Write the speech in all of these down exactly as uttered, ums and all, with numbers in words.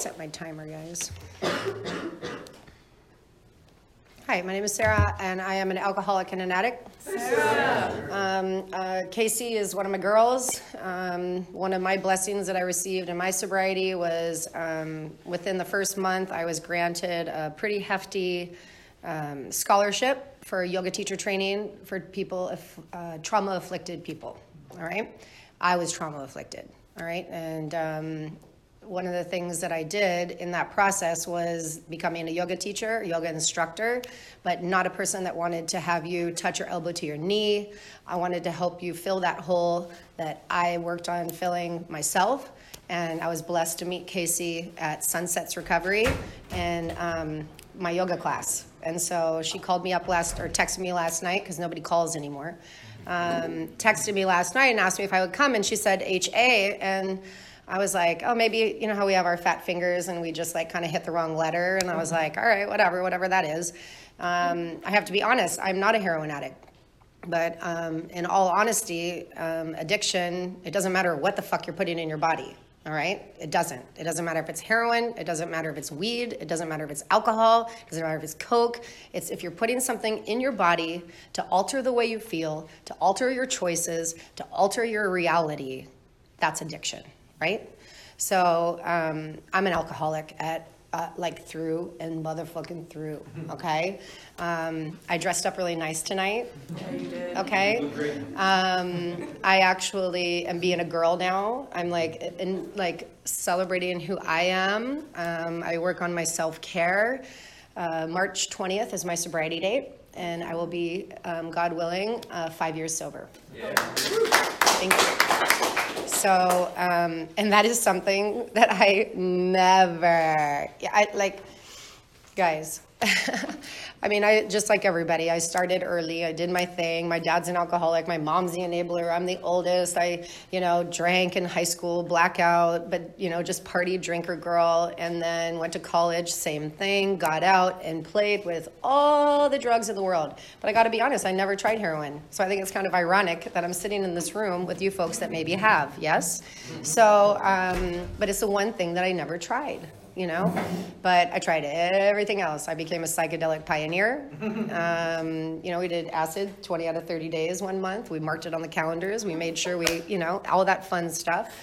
Set my timer, guys. Hi, my name is Sarah, and I am an alcoholic and an addict. Sarah. Um, uh, Casey is one of my girls. Um, one of my blessings that I received in my sobriety was um, within the first month, I was granted a pretty hefty um, scholarship for yoga teacher training for people, uh, trauma-afflicted people, all right? I was trauma-afflicted, all right? And um, one of the things that I did in that process was becoming a yoga teacher, yoga instructor, but not a person that wanted to have you touch your elbow to your knee. I wanted to help you fill that hole that I worked on filling myself. And I was blessed to meet Casey at Sunset's Recovery and um, my yoga class. And so she called me up last, or texted me last night, because nobody calls anymore. Um, texted me last night and asked me if I would come, and she said H A, and I was like, oh, maybe, you know how we have our fat fingers and we just like kind of hit the wrong letter. And I was like, all right, whatever, whatever that is. Um, I have to be honest, I'm not a heroin addict. But um, in all honesty, um, addiction, it doesn't matter what the fuck you're putting in your body, all right? It doesn't. It doesn't matter if it's heroin. It doesn't matter if it's weed. It doesn't matter if it's alcohol. It doesn't matter if it's coke. It's if you're putting something in your body to alter the way you feel, to alter your choices, to alter your reality, that's addiction. Right? So um, I'm an alcoholic at uh, like through and motherfucking through, okay? Um, I dressed up really nice tonight, okay? Um, I actually am being a girl now. I'm like, in, like celebrating who I am. Um, I work on my self-care. Uh, March twentieth is my sobriety date, and I will be, um, God willing, uh, five years sober. Yeah. Thank you. So, um, and that is something that I never, I like, guys, I mean, I just like everybody, I started early, I did my thing. My dad's an alcoholic, my mom's the enabler, I'm the oldest. I, you know, drank in high school, blackout, but, you know, just party drinker girl. And then went to college, same thing, got out and played with all the drugs in the world. But I gotta be honest, I never tried heroin. So I think it's kind of ironic that I'm sitting in this room with you folks that maybe have, yes? So, um, but it's the one thing that I never tried. You know, but I tried everything else. I became a psychedelic pioneer. Um, you know, we did acid twenty out of thirty days one month. We marked it on the calendars. We made sure we, you know, all that fun stuff.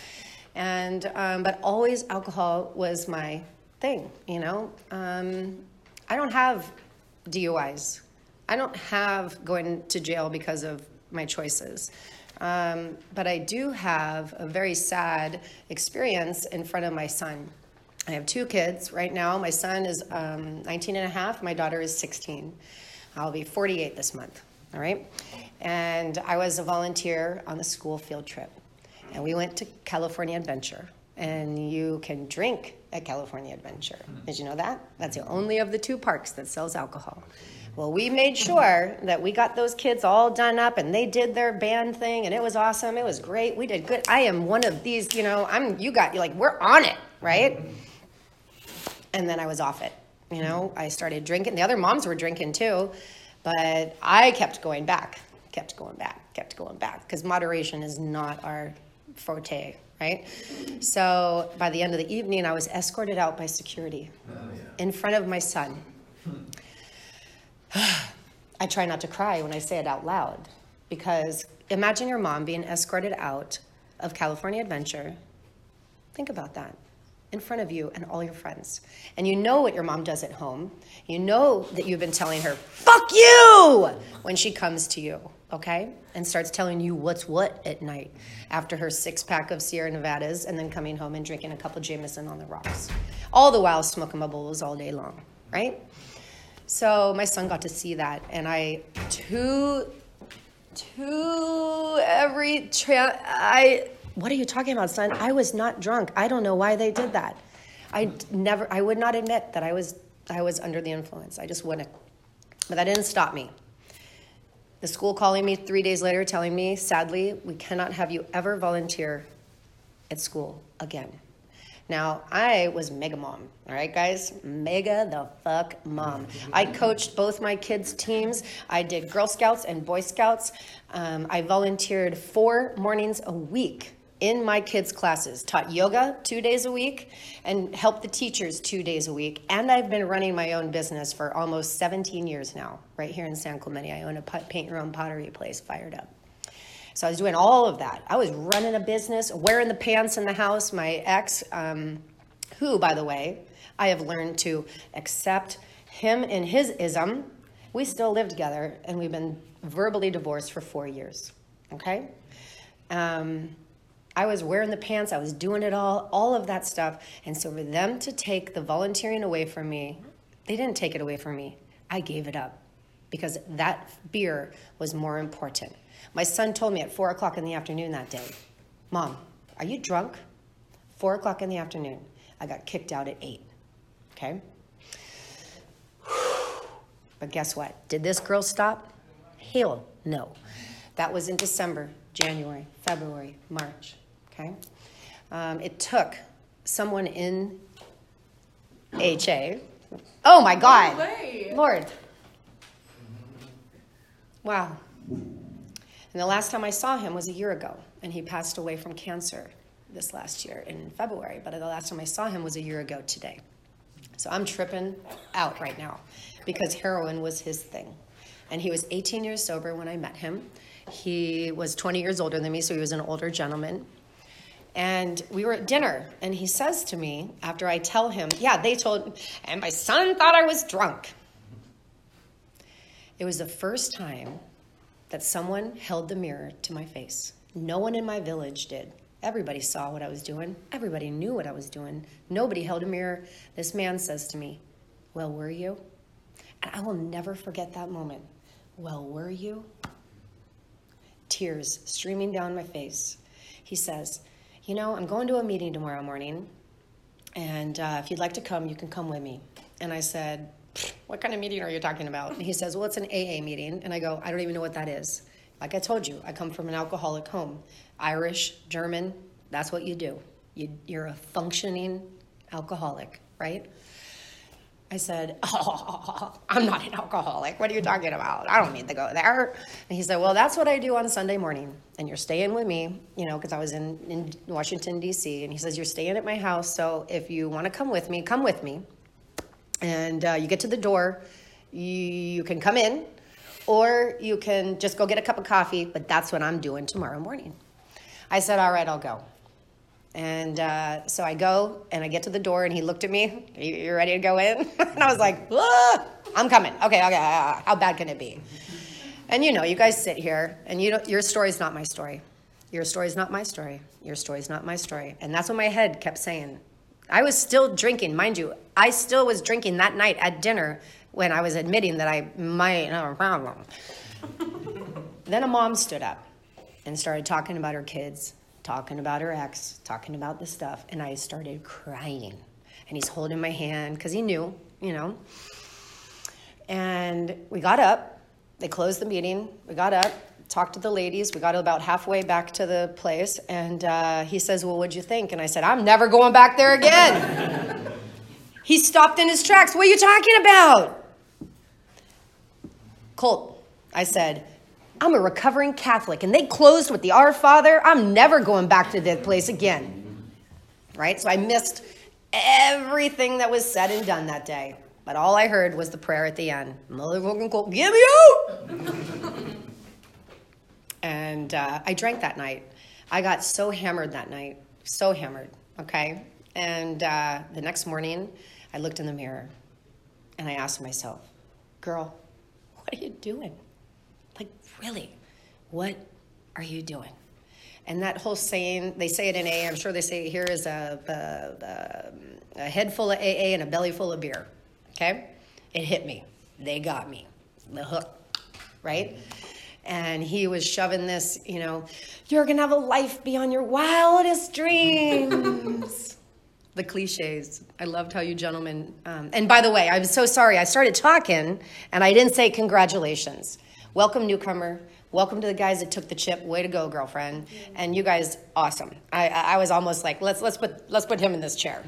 And, um, but always alcohol was my thing, you know. Um, I don't have D U Is. I don't have going to jail because of my choices. Um, but I do have a very sad experience in front of my son. I have two kids right now. My son is um, nineteen and a half. My daughter is sixteen. I'll be forty-eight this month, all right? And I was a volunteer on the school field trip. And we went to California Adventure. And you can drink at California Adventure. Did you know that? That's the only of the two parks that sells alcohol. Well, we made sure that we got those kids all done up, and they did their band thing, and it was awesome. It was great. We did good. I am one of these, you know, I'm, you got, you're like, we're on it, right? And then I was off it, you know, I started drinking. The other moms were drinking too, but I kept going back, kept going back, kept going back, because moderation is not our forte, right? So by the end of the evening, I was escorted out by security oh, yeah. in front of my son. I try not to cry when I say it out loud, because imagine your mom being escorted out of California Adventure. Think about that. In front of you and all your friends. And you know what your mom does at home. You know that you've been telling her, fuck you, when she comes to you, okay? And starts telling you what's what at night after her six pack of Sierra Nevadas and then coming home and drinking a couple Jameson on the rocks. All the while smoking my bowls all day long, right? So my son got to see that, and I, to, to every, tra- I, what are you talking about, son? I was not drunk. I don't know why they did that. I never, I would not admit that I was, I was under the influence. I just wouldn't. But that didn't stop me. The school calling me three days later, telling me, sadly, we cannot have you ever volunteer at school again. Now, I was mega mom, all right, guys? Mega the fuck mom. I coached both my kids' teams. I did Girl Scouts and Boy Scouts. Um, I volunteered four mornings a week. in my kids' classes, taught yoga two days a week and helped the teachers two days a week. And I've been running my own business for almost seventeen years now, right here in San Clemente. I own a paint your own pottery place, Fired Up. So I was doing all of that. I was running a business, wearing the pants in the house. My ex, um, who, by the way, I have learned to accept him and his ism. We still live together, and we've been verbally divorced for four years, okay? Um, I was wearing the pants, I was doing it all, all of that stuff. And so for them to take the volunteering away from me, they didn't take it away from me. I gave it up because that beer was more important. My son told me at four o'clock in the afternoon that day, Mom, are you drunk? Four o'clock in the afternoon. I got kicked out at eight, okay? But guess what? Did this girl stop? Hell no. That was in December, January, February, March. Okay, um, it took someone in H A. Oh my God, no Lord! Wow. And the last time I saw him was a year ago, and he passed away from cancer this last year in February. But the last time I saw him was a year ago today. So I'm tripping out right now because heroin was his thing. And he was eighteen years sober when I met him. He was twenty years older than me, so he was an older gentleman. And we were at dinner, and he says to me, after I tell him, yeah, they told me, and my son thought I was drunk. It was the first time that someone held the mirror to my face. No one in my village did. Everybody saw what I was doing. Everybody knew what I was doing. Nobody held a mirror. This man says to me, well, were you? And I will never forget that moment. Well, were you? Tears streaming down my face. He says, you know, I'm going to a meeting tomorrow morning, and uh, if you'd like to come, you can come with me. And I said, what kind of meeting are you talking about? And he says, well, it's an A A meeting. And I go, I don't even know what that is. Like I told you, I come from an alcoholic home. Irish, German, that's what you do. You, you're a functioning alcoholic, right? I said, oh, I'm not an alcoholic. What are you talking about? I don't need to go there. And he said, well, that's what I do on Sunday morning. And you're staying with me, you know, because I was in, in Washington, D C And he says, you're staying at my house. So if you want to come with me, come with me. And uh, you get to the door, you, you can come in, or you can just go get a cup of coffee. But that's what I'm doing tomorrow morning. I said, all right, I'll go. And uh, so I go, and I get to the door, and he looked at me. You, you ready to go in? And I was like, ah, I'm coming. Okay, okay, uh, how bad can it be? And, you know, you guys sit here, and you don't, your story's not my story. Your story's not my story. Your story's not my story. And that's what my head kept saying. I was still drinking. Mind you, I still was drinking that night at dinner when I was admitting that I might have a problem. Then a mom stood up and started talking about her kids, talking about her ex, talking about the stuff, and I started crying. And he's holding my hand because he knew, you know. And we got up. They closed the meeting. We got up, talked to the ladies. We got about halfway back to the place, and uh, he says, well, what'd you think? And I said, I'm never going back there again. He stopped in his tracks. What are you talking about? Colt, I said, I'm a recovering Catholic, and they closed with the Our Father. I'm never going back to that place again, right? So I missed everything that was said and done that day, but all I heard was the prayer at the end. Motherfucking Colt, give me out! And uh, I drank that night. I got so hammered that night, so hammered, okay? And uh, the next morning, I looked in the mirror, and I asked myself, girl, what are you doing? Like, really, what are you doing? And that whole saying, they say it in A A, I'm sure they say it here, is a, a, a head full of A A and a belly full of beer, okay? It hit me. They got me. The hook, right? And he was shoving this, you know, you're going to have a life beyond your wildest dreams. The cliches. I loved how you gentlemen, um, and by the way, I'm so sorry. I started talking, and I didn't say congratulations. Welcome, newcomer. Welcome to the guys that took the chip. Way to go, girlfriend. And you guys, awesome. I, I was almost like, let's let's put let's put him in this chair.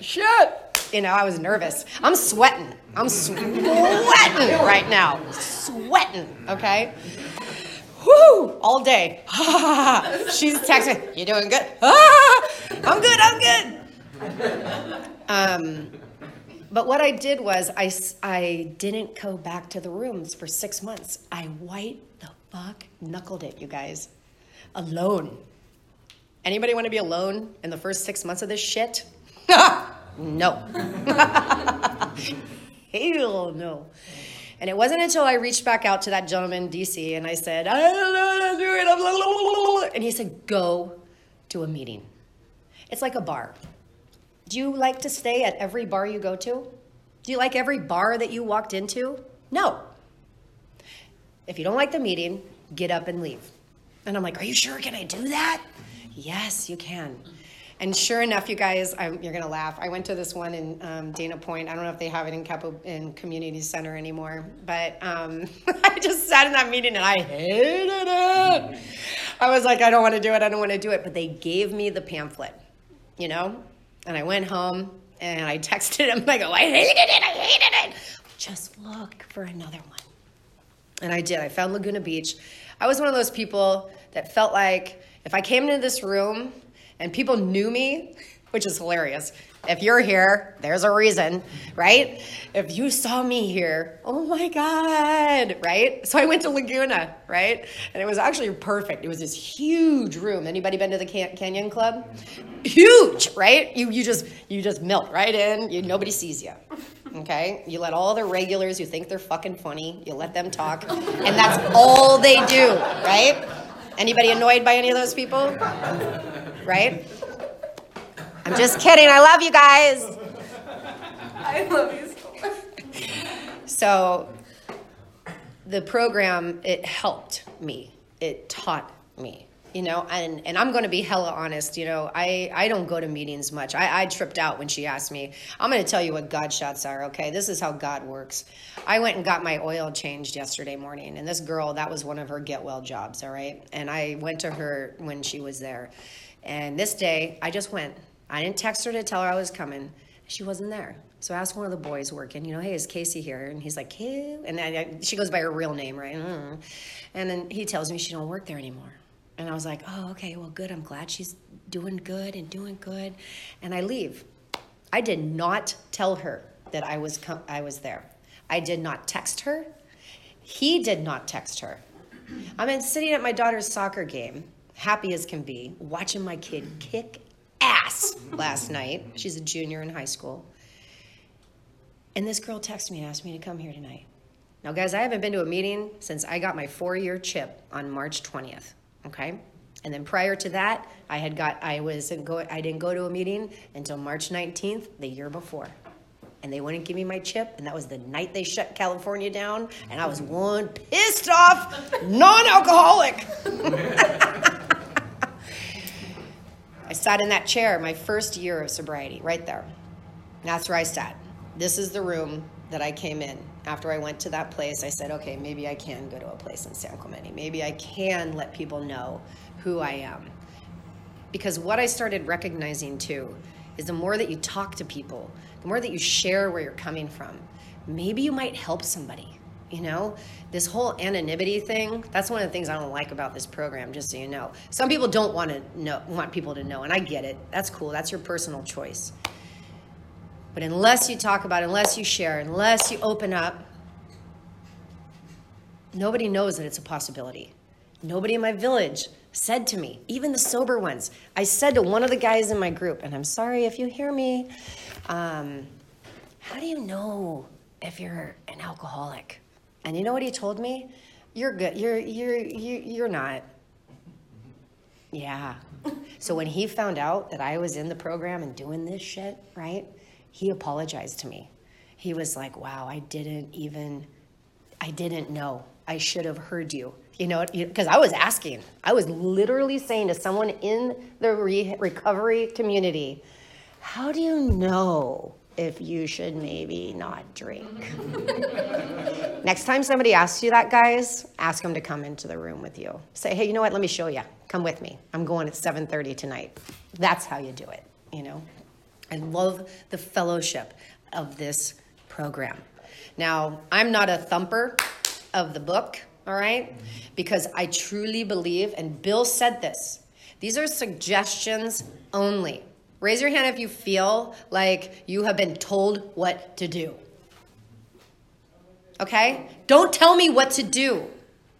Shit. You know, I was nervous. I'm sweating. I'm sweating right now. Sweating. Okay. whoo, all day. Ah, she's texting, you doing good? Ah, I'm good, I'm good. Um, but what I did was I, I didn't go back to the rooms for six months. I white the fuck knuckled it, you guys. Alone. Anybody want to be alone in the first six months of this shit? No. Hell no. And it wasn't until I reached back out to that gentleman in D C and I said, I don't know how to do it. Blah, blah, blah. And he said, go to a meeting. It's like a bar. Do you like to stay at every bar you go to? Do you like every bar that you walked into? No. If you don't like the meeting, get up and leave. And I'm like, are you sure? Can I do that? Yes, you can. And sure enough, you guys, I'm, you're going to laugh. I went to this one in um, Dana Point. I don't know if they have it in Capo, in Community Center anymore. But um, I just sat in that meeting and I hated it. I was like, I don't want to do it. I don't want to do it. But they gave me the pamphlet, you know? And I went home and I texted him. I go, I hated it. I hated it. Just look for another one. And I did. I found Laguna Beach. I was one of those people that felt like if I came into this room and people knew me, which is hilarious. If you're here, there's a reason, right? If you saw me here, oh my God, right? So I went to Laguna, right? And it was actually perfect. It was this huge room. Anybody been to the Can- Canyon Club? Huge, right? You you just you just melt right in. You, nobody sees you, okay? You let all the regulars who think they're fucking funny, you let them talk, and that's all they do, right? Anybody annoyed by any of those people? Right? I'm just kidding. I love you guys. I love you so much. So the program, it helped me. It taught me, you know, and, and I'm going to be hella honest. You know, I, I don't go to meetings much. I, I tripped out when she asked me. I'm going to tell you what God shots are, okay? This is how God works. I went and got my oil changed yesterday morning, and this girl, that was one of her get well jobs, all right? And I went to her when she was there. And this day, I just went. I didn't text her to tell her I was coming. She wasn't there. So I asked one of the boys working, you know, hey, is Casey here? And he's like, hey. And I, I, she goes by her real name, right? Mm-hmm. And then he tells me she don't work there anymore. And I was like, oh, okay, well, good. I'm glad she's doing good and doing good. And I leave. I did not tell her that I was com- I was there. I did not text her. He did not text her. I'm in sitting at my daughter's soccer game, happy as can be, watching my kid kick ass last night. She's a junior in high school. And this girl texted me and asked me to come here tonight. Now, guys, I haven't been to a meeting since I got my four-year chip on March twentieth, okay? And then prior to that, I had got, I wasn't go, I didn't go to a meeting until March nineteenth, the year before. And they wouldn't give me my chip, and that was the night they shut California down, and I was one pissed off non-alcoholic. I sat in that chair my first year of sobriety, right there. And that's where I sat. This is the room that I came in. After I went to that place, I said, okay, maybe I can go to a place in San Clemente. Maybe I can let people know who I am. Because what I started recognizing too is the more that you talk to people, the more that you share where you're coming from, maybe you might help somebody. You know, this whole anonymity thing, that's one of the things I don't like about this program, just so you know. Some people don't want to know, want people to know, and I get it. That's cool. That's your personal choice. But unless you talk about it, unless you share, unless you open up, nobody knows that it's a possibility. Nobody in my village said to me, even the sober ones. I said to one of the guys in my group, and I'm sorry if you hear me, um, how do you know if you're an alcoholic? And you know what he told me? You're good. You're you're you're you're not. Yeah. So when he found out that I was in the program and doing this shit, right? He apologized to me. He was like, "Wow, I didn't even I didn't know. I should have heard you." You know, because I was asking. I was literally saying to someone in the re- recovery community, "How do you know if you should maybe not drink?" Next time somebody asks you that, guys, ask them to come into the room with you. Say, hey, you know what? Let me show you. Come with me. I'm going at seven thirty tonight. That's how you do it, you know? I love the fellowship of this program. Now, I'm not a thumper of the book. all right? Because I truly believe, and Bill said this, these are suggestions only. Raise your hand if you feel like you have been told what to do. Okay? Don't tell me what to do,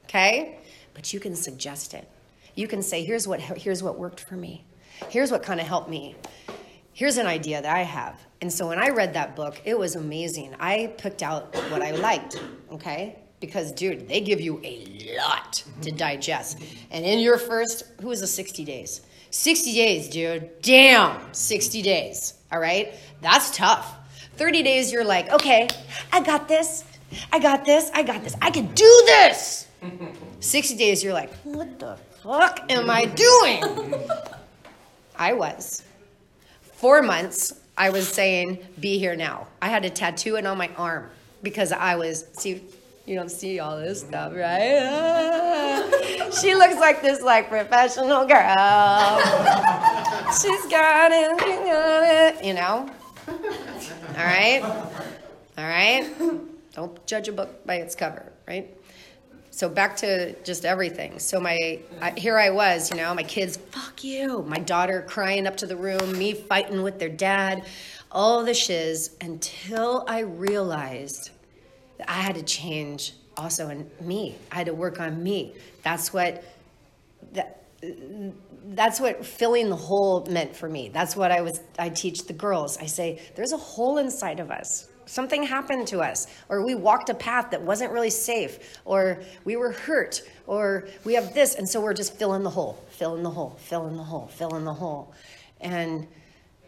okay? But you can suggest it. You can say, here's what, here's what worked for me. Here's what kind of helped me. Here's an idea that I have. And so when I read that book, it was amazing. I picked out what I liked, okay? Because, dude, they give you a lot to digest. And in your first, who was the sixty days? sixty days, dude. Damn, sixty days, all right? That's tough. thirty days, you're like, okay, I got this. I got this. I got this. I can do this. sixty days, you're like, what the fuck am I doing? I was. Four months, I was saying, be here now. I had to tattoo it on my arm because I was, see, you don't see all this stuff, right? Ah. She looks like this, like, professional girl. She's got it, she got it, you know? All right? All right? Don't judge a book by its cover, right? So back to just everything. So my I, here I was, you know, my kids, fuck you. My daughter crying up to the room, me fighting with their dad, all the shiz, until I realized that I had to change also in me. I had to work on me. That's what that, that's what filling the hole meant for me. That's what I was. I teach the girls. I say, there's a hole inside of us. Something happened to us, or we walked a path that wasn't really safe, or we were hurt, or we have this, and so we're just filling the hole, filling the hole, filling the hole, filling the hole. And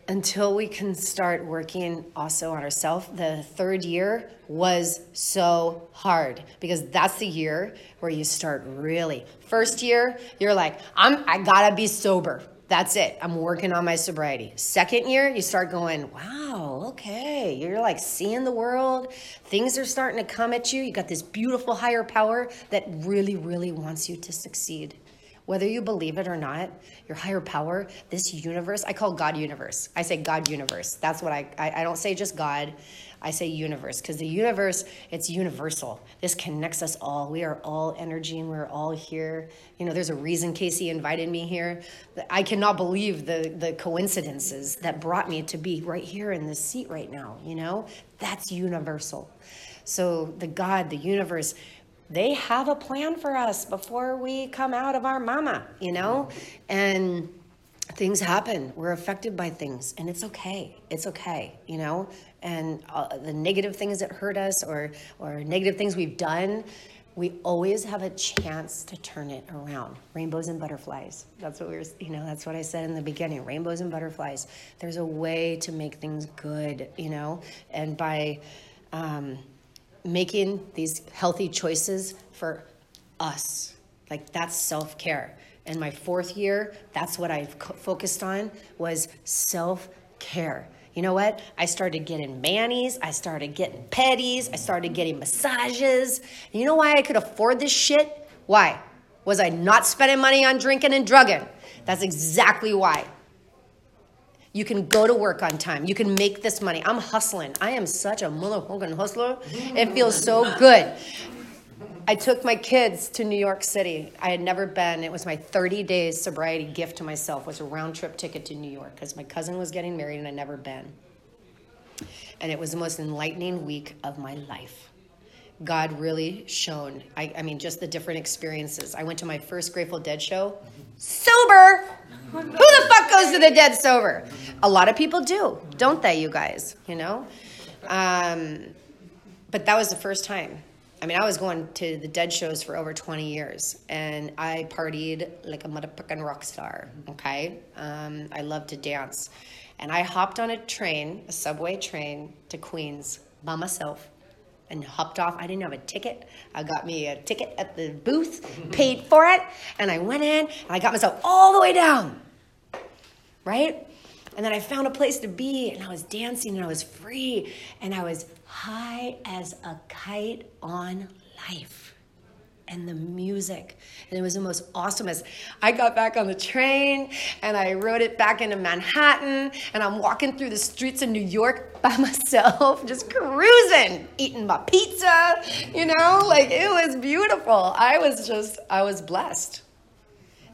until we can start working also on ourselves, the third year was so hard because that's the year where you start really. First year, you're like, I'm, I gotta be sober. That's it. I'm working on my sobriety. Second year, you start going, wow, okay. You're like seeing the world. Things are starting to come at you. You got this beautiful higher power that really, really wants you to succeed. Whether you believe it or not, your higher power, this universe, I call God universe. I say God universe. That's what I, I, I don't say just God. I say universe because the universe, it's universal. This connects us all. We are all energy and we're all here. You know, there's a reason Casey invited me here. I cannot believe the, the coincidences that brought me to be right here in this seat right now, you know? That's universal. So the God, the universe, they have a plan for us before we come out of our mama, you know? And things happen. We're affected by things, and it's okay. It's okay, you know? And uh, the negative things that hurt us or, or negative things we've done, we always have a chance to turn it around. Rainbows and butterflies. That's what we were, you know, that's what I said in the beginning. Rainbows and butterflies. There's a way to make things good, you know, and by um, making these healthy choices for us, like that's self-care. And my fourth year, that's what I co- focused on was self-care. You know what? I started getting manis. I started getting pedis. I started getting massages. And you know why I could afford this shit? Why? Was I not spending money on drinking and drugging? That's exactly why. You can go to work on time. You can make this money. I'm hustling. I am such a motherfucking hustler. It feels so good. I took my kids to New York City. I had never been. It was my thirty day sobriety gift to myself, was a round trip ticket to New York because my cousin was getting married and I'd never been. And it was the most enlightening week of my life. God really shone. I, I mean, just the different experiences. I went to my first Grateful Dead show, sober. Who the fuck goes to the Dead sober? A lot of people do, don't they, you guys, you know? Um, but that was the first time. I mean, I was going to the Dead shows for over twenty years, and I partied like a motherfucking rock star, okay? Um, I love to dance. And I hopped on a train, a subway train, to Queens by myself and hopped off. I didn't have a ticket. I got me a ticket at the booth, paid for it, and I went in, and I got myself all the way down, right? And then I found a place to be, and I was dancing, and I was free, and I was high as a kite on life. and the music. And it was the most awesomest. I got back on the train and I rode it back into Manhattan, and I'm walking through the streets of New York by myself, just cruising, eating my pizza, you know, like it was beautiful. I was just, I was blessed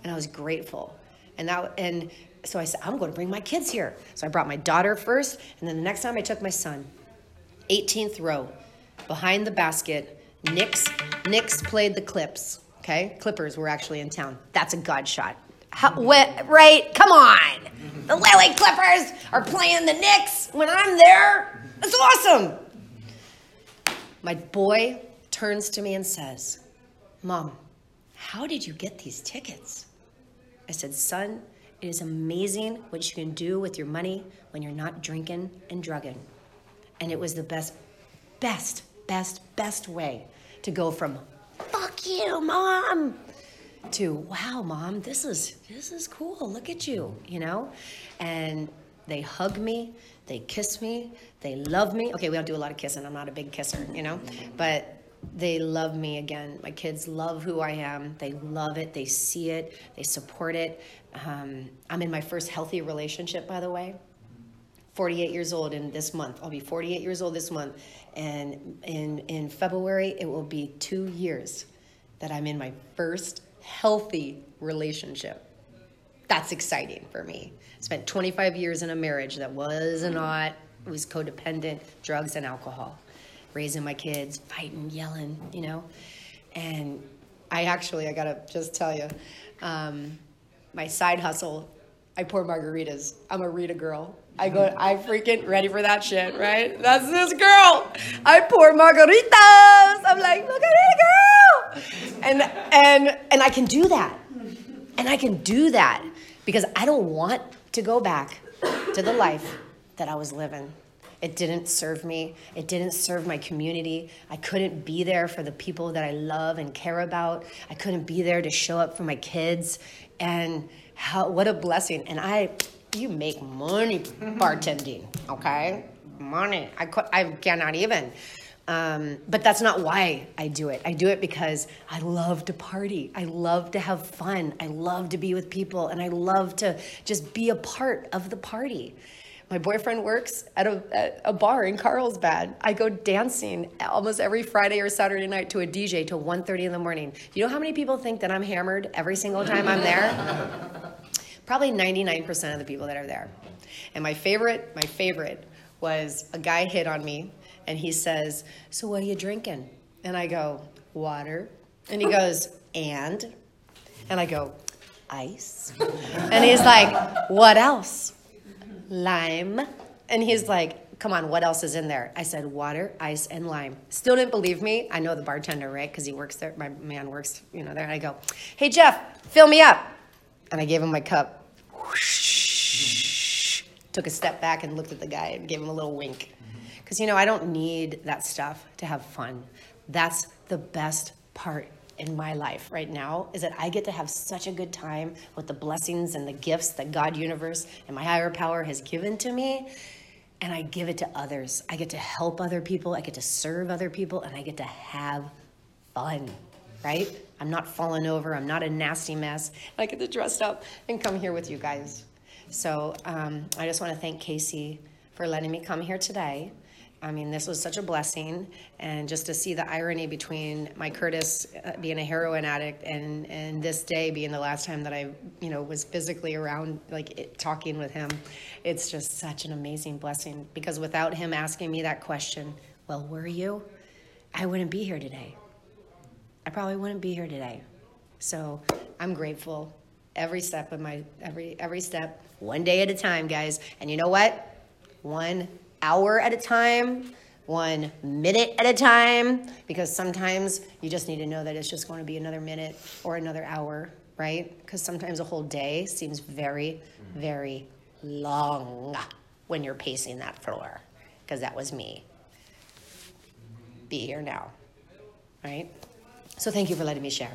and I was grateful. And that, and so I said, I'm going to bring my kids here. So I brought my daughter first. And then the next time I took my son, eighteenth row, behind the basket. Knicks, Knicks played the Clips, okay? Clippers were actually in town. That's a God shot. How, wh- right? Come on. The Lily Clippers are playing the Knicks when I'm there. That's awesome. My boy turns to me and says, Mom, how did you get these tickets? I said, son, it is amazing what you can do with your money when you're not drinking and drugging. And it was the best, best, best, best way to go from fuck you, Mom, to wow, Mom, this is this is cool. Look at you, you know? And they hug me, they kiss me, they love me. Okay, we don't do a lot of kissing. I'm not a big kisser, you know? But they love me again. My kids love who I am. They love it. They see it. They support it. Um, I'm in my first healthy relationship, by the way. forty-eight years old in this month. I'll be forty-eight years old this month. And in, in February, it will be two years that I'm in my first healthy relationship. That's exciting for me. Spent twenty-five years in a marriage that was not, it was codependent, drugs and alcohol. Raising my kids, fighting, yelling, you know? And I actually, I gotta just tell you, um, my side hustle, I pour margaritas. I'm a Rita girl. I go, I freaking ready for that shit, right? That's this girl. I pour margaritas. I'm like, margarita girl. And, and, and I can do that. And I can do that because I don't want to go back to the life that I was living. It didn't serve me. It didn't serve my community. I couldn't be there for the people that I love and care about. I couldn't be there to show up for my kids. And how, what a blessing. And I, you make money bartending, okay? Money. I, could, I cannot even. Um, but that's not why I do it. I do it because I love to party. I love to have fun. I love to be with people. And I love to just be a part of the party. My boyfriend works at a, at a bar in Carlsbad. I go dancing almost every Friday or Saturday night to a D J till one thirty in the morning. You know how many people think that I'm hammered every single time I'm there? Probably ninety-nine percent of the people that are there. And my favorite, my favorite was a guy hit on me and he says, so what are you drinking? And I go, water. And he goes, and? And I go, ice. And he's like, what else? Lime. And he's like, come on, what else is in there? I said, water, ice, and lime. Still didn't believe me. I know the bartender, right? Because he works there. My man works, you know, there. And I go, hey, Jeff, fill me up. And I gave him my cup. Whoosh, took a step back and looked at the guy and gave him a little wink. Because, you know, I don't need that stuff to have fun. That's the best part in my life right now, is that I get to have such a good time with the blessings and the gifts that God, universe, and my higher power has given to me, and I give it to others. I get to help other people, I get to serve other people, and I get to have fun, right? I'm not falling over, I'm not a nasty mess. I get to dress up and come here with you guys. So um, I just wanna thank Casey for letting me come here today. I mean, this was such a blessing, and just to see the irony between my Curtis being a heroin addict and, and this day being the last time that I, you know, was physically around, like it, talking with him, it's just such an amazing blessing, because without him asking me that question, well, were you? I wouldn't be here today. I probably wouldn't be here today. So I'm grateful every step of my, every, every step, one day at a time, guys. And you know what? One hour at a time, one minute at a time, because sometimes you just need to know that it's just going to be another minute or another hour, right? Because sometimes a whole day seems very, very long when you're pacing that floor, because that was me. Be here now, right? So thank you for letting me share.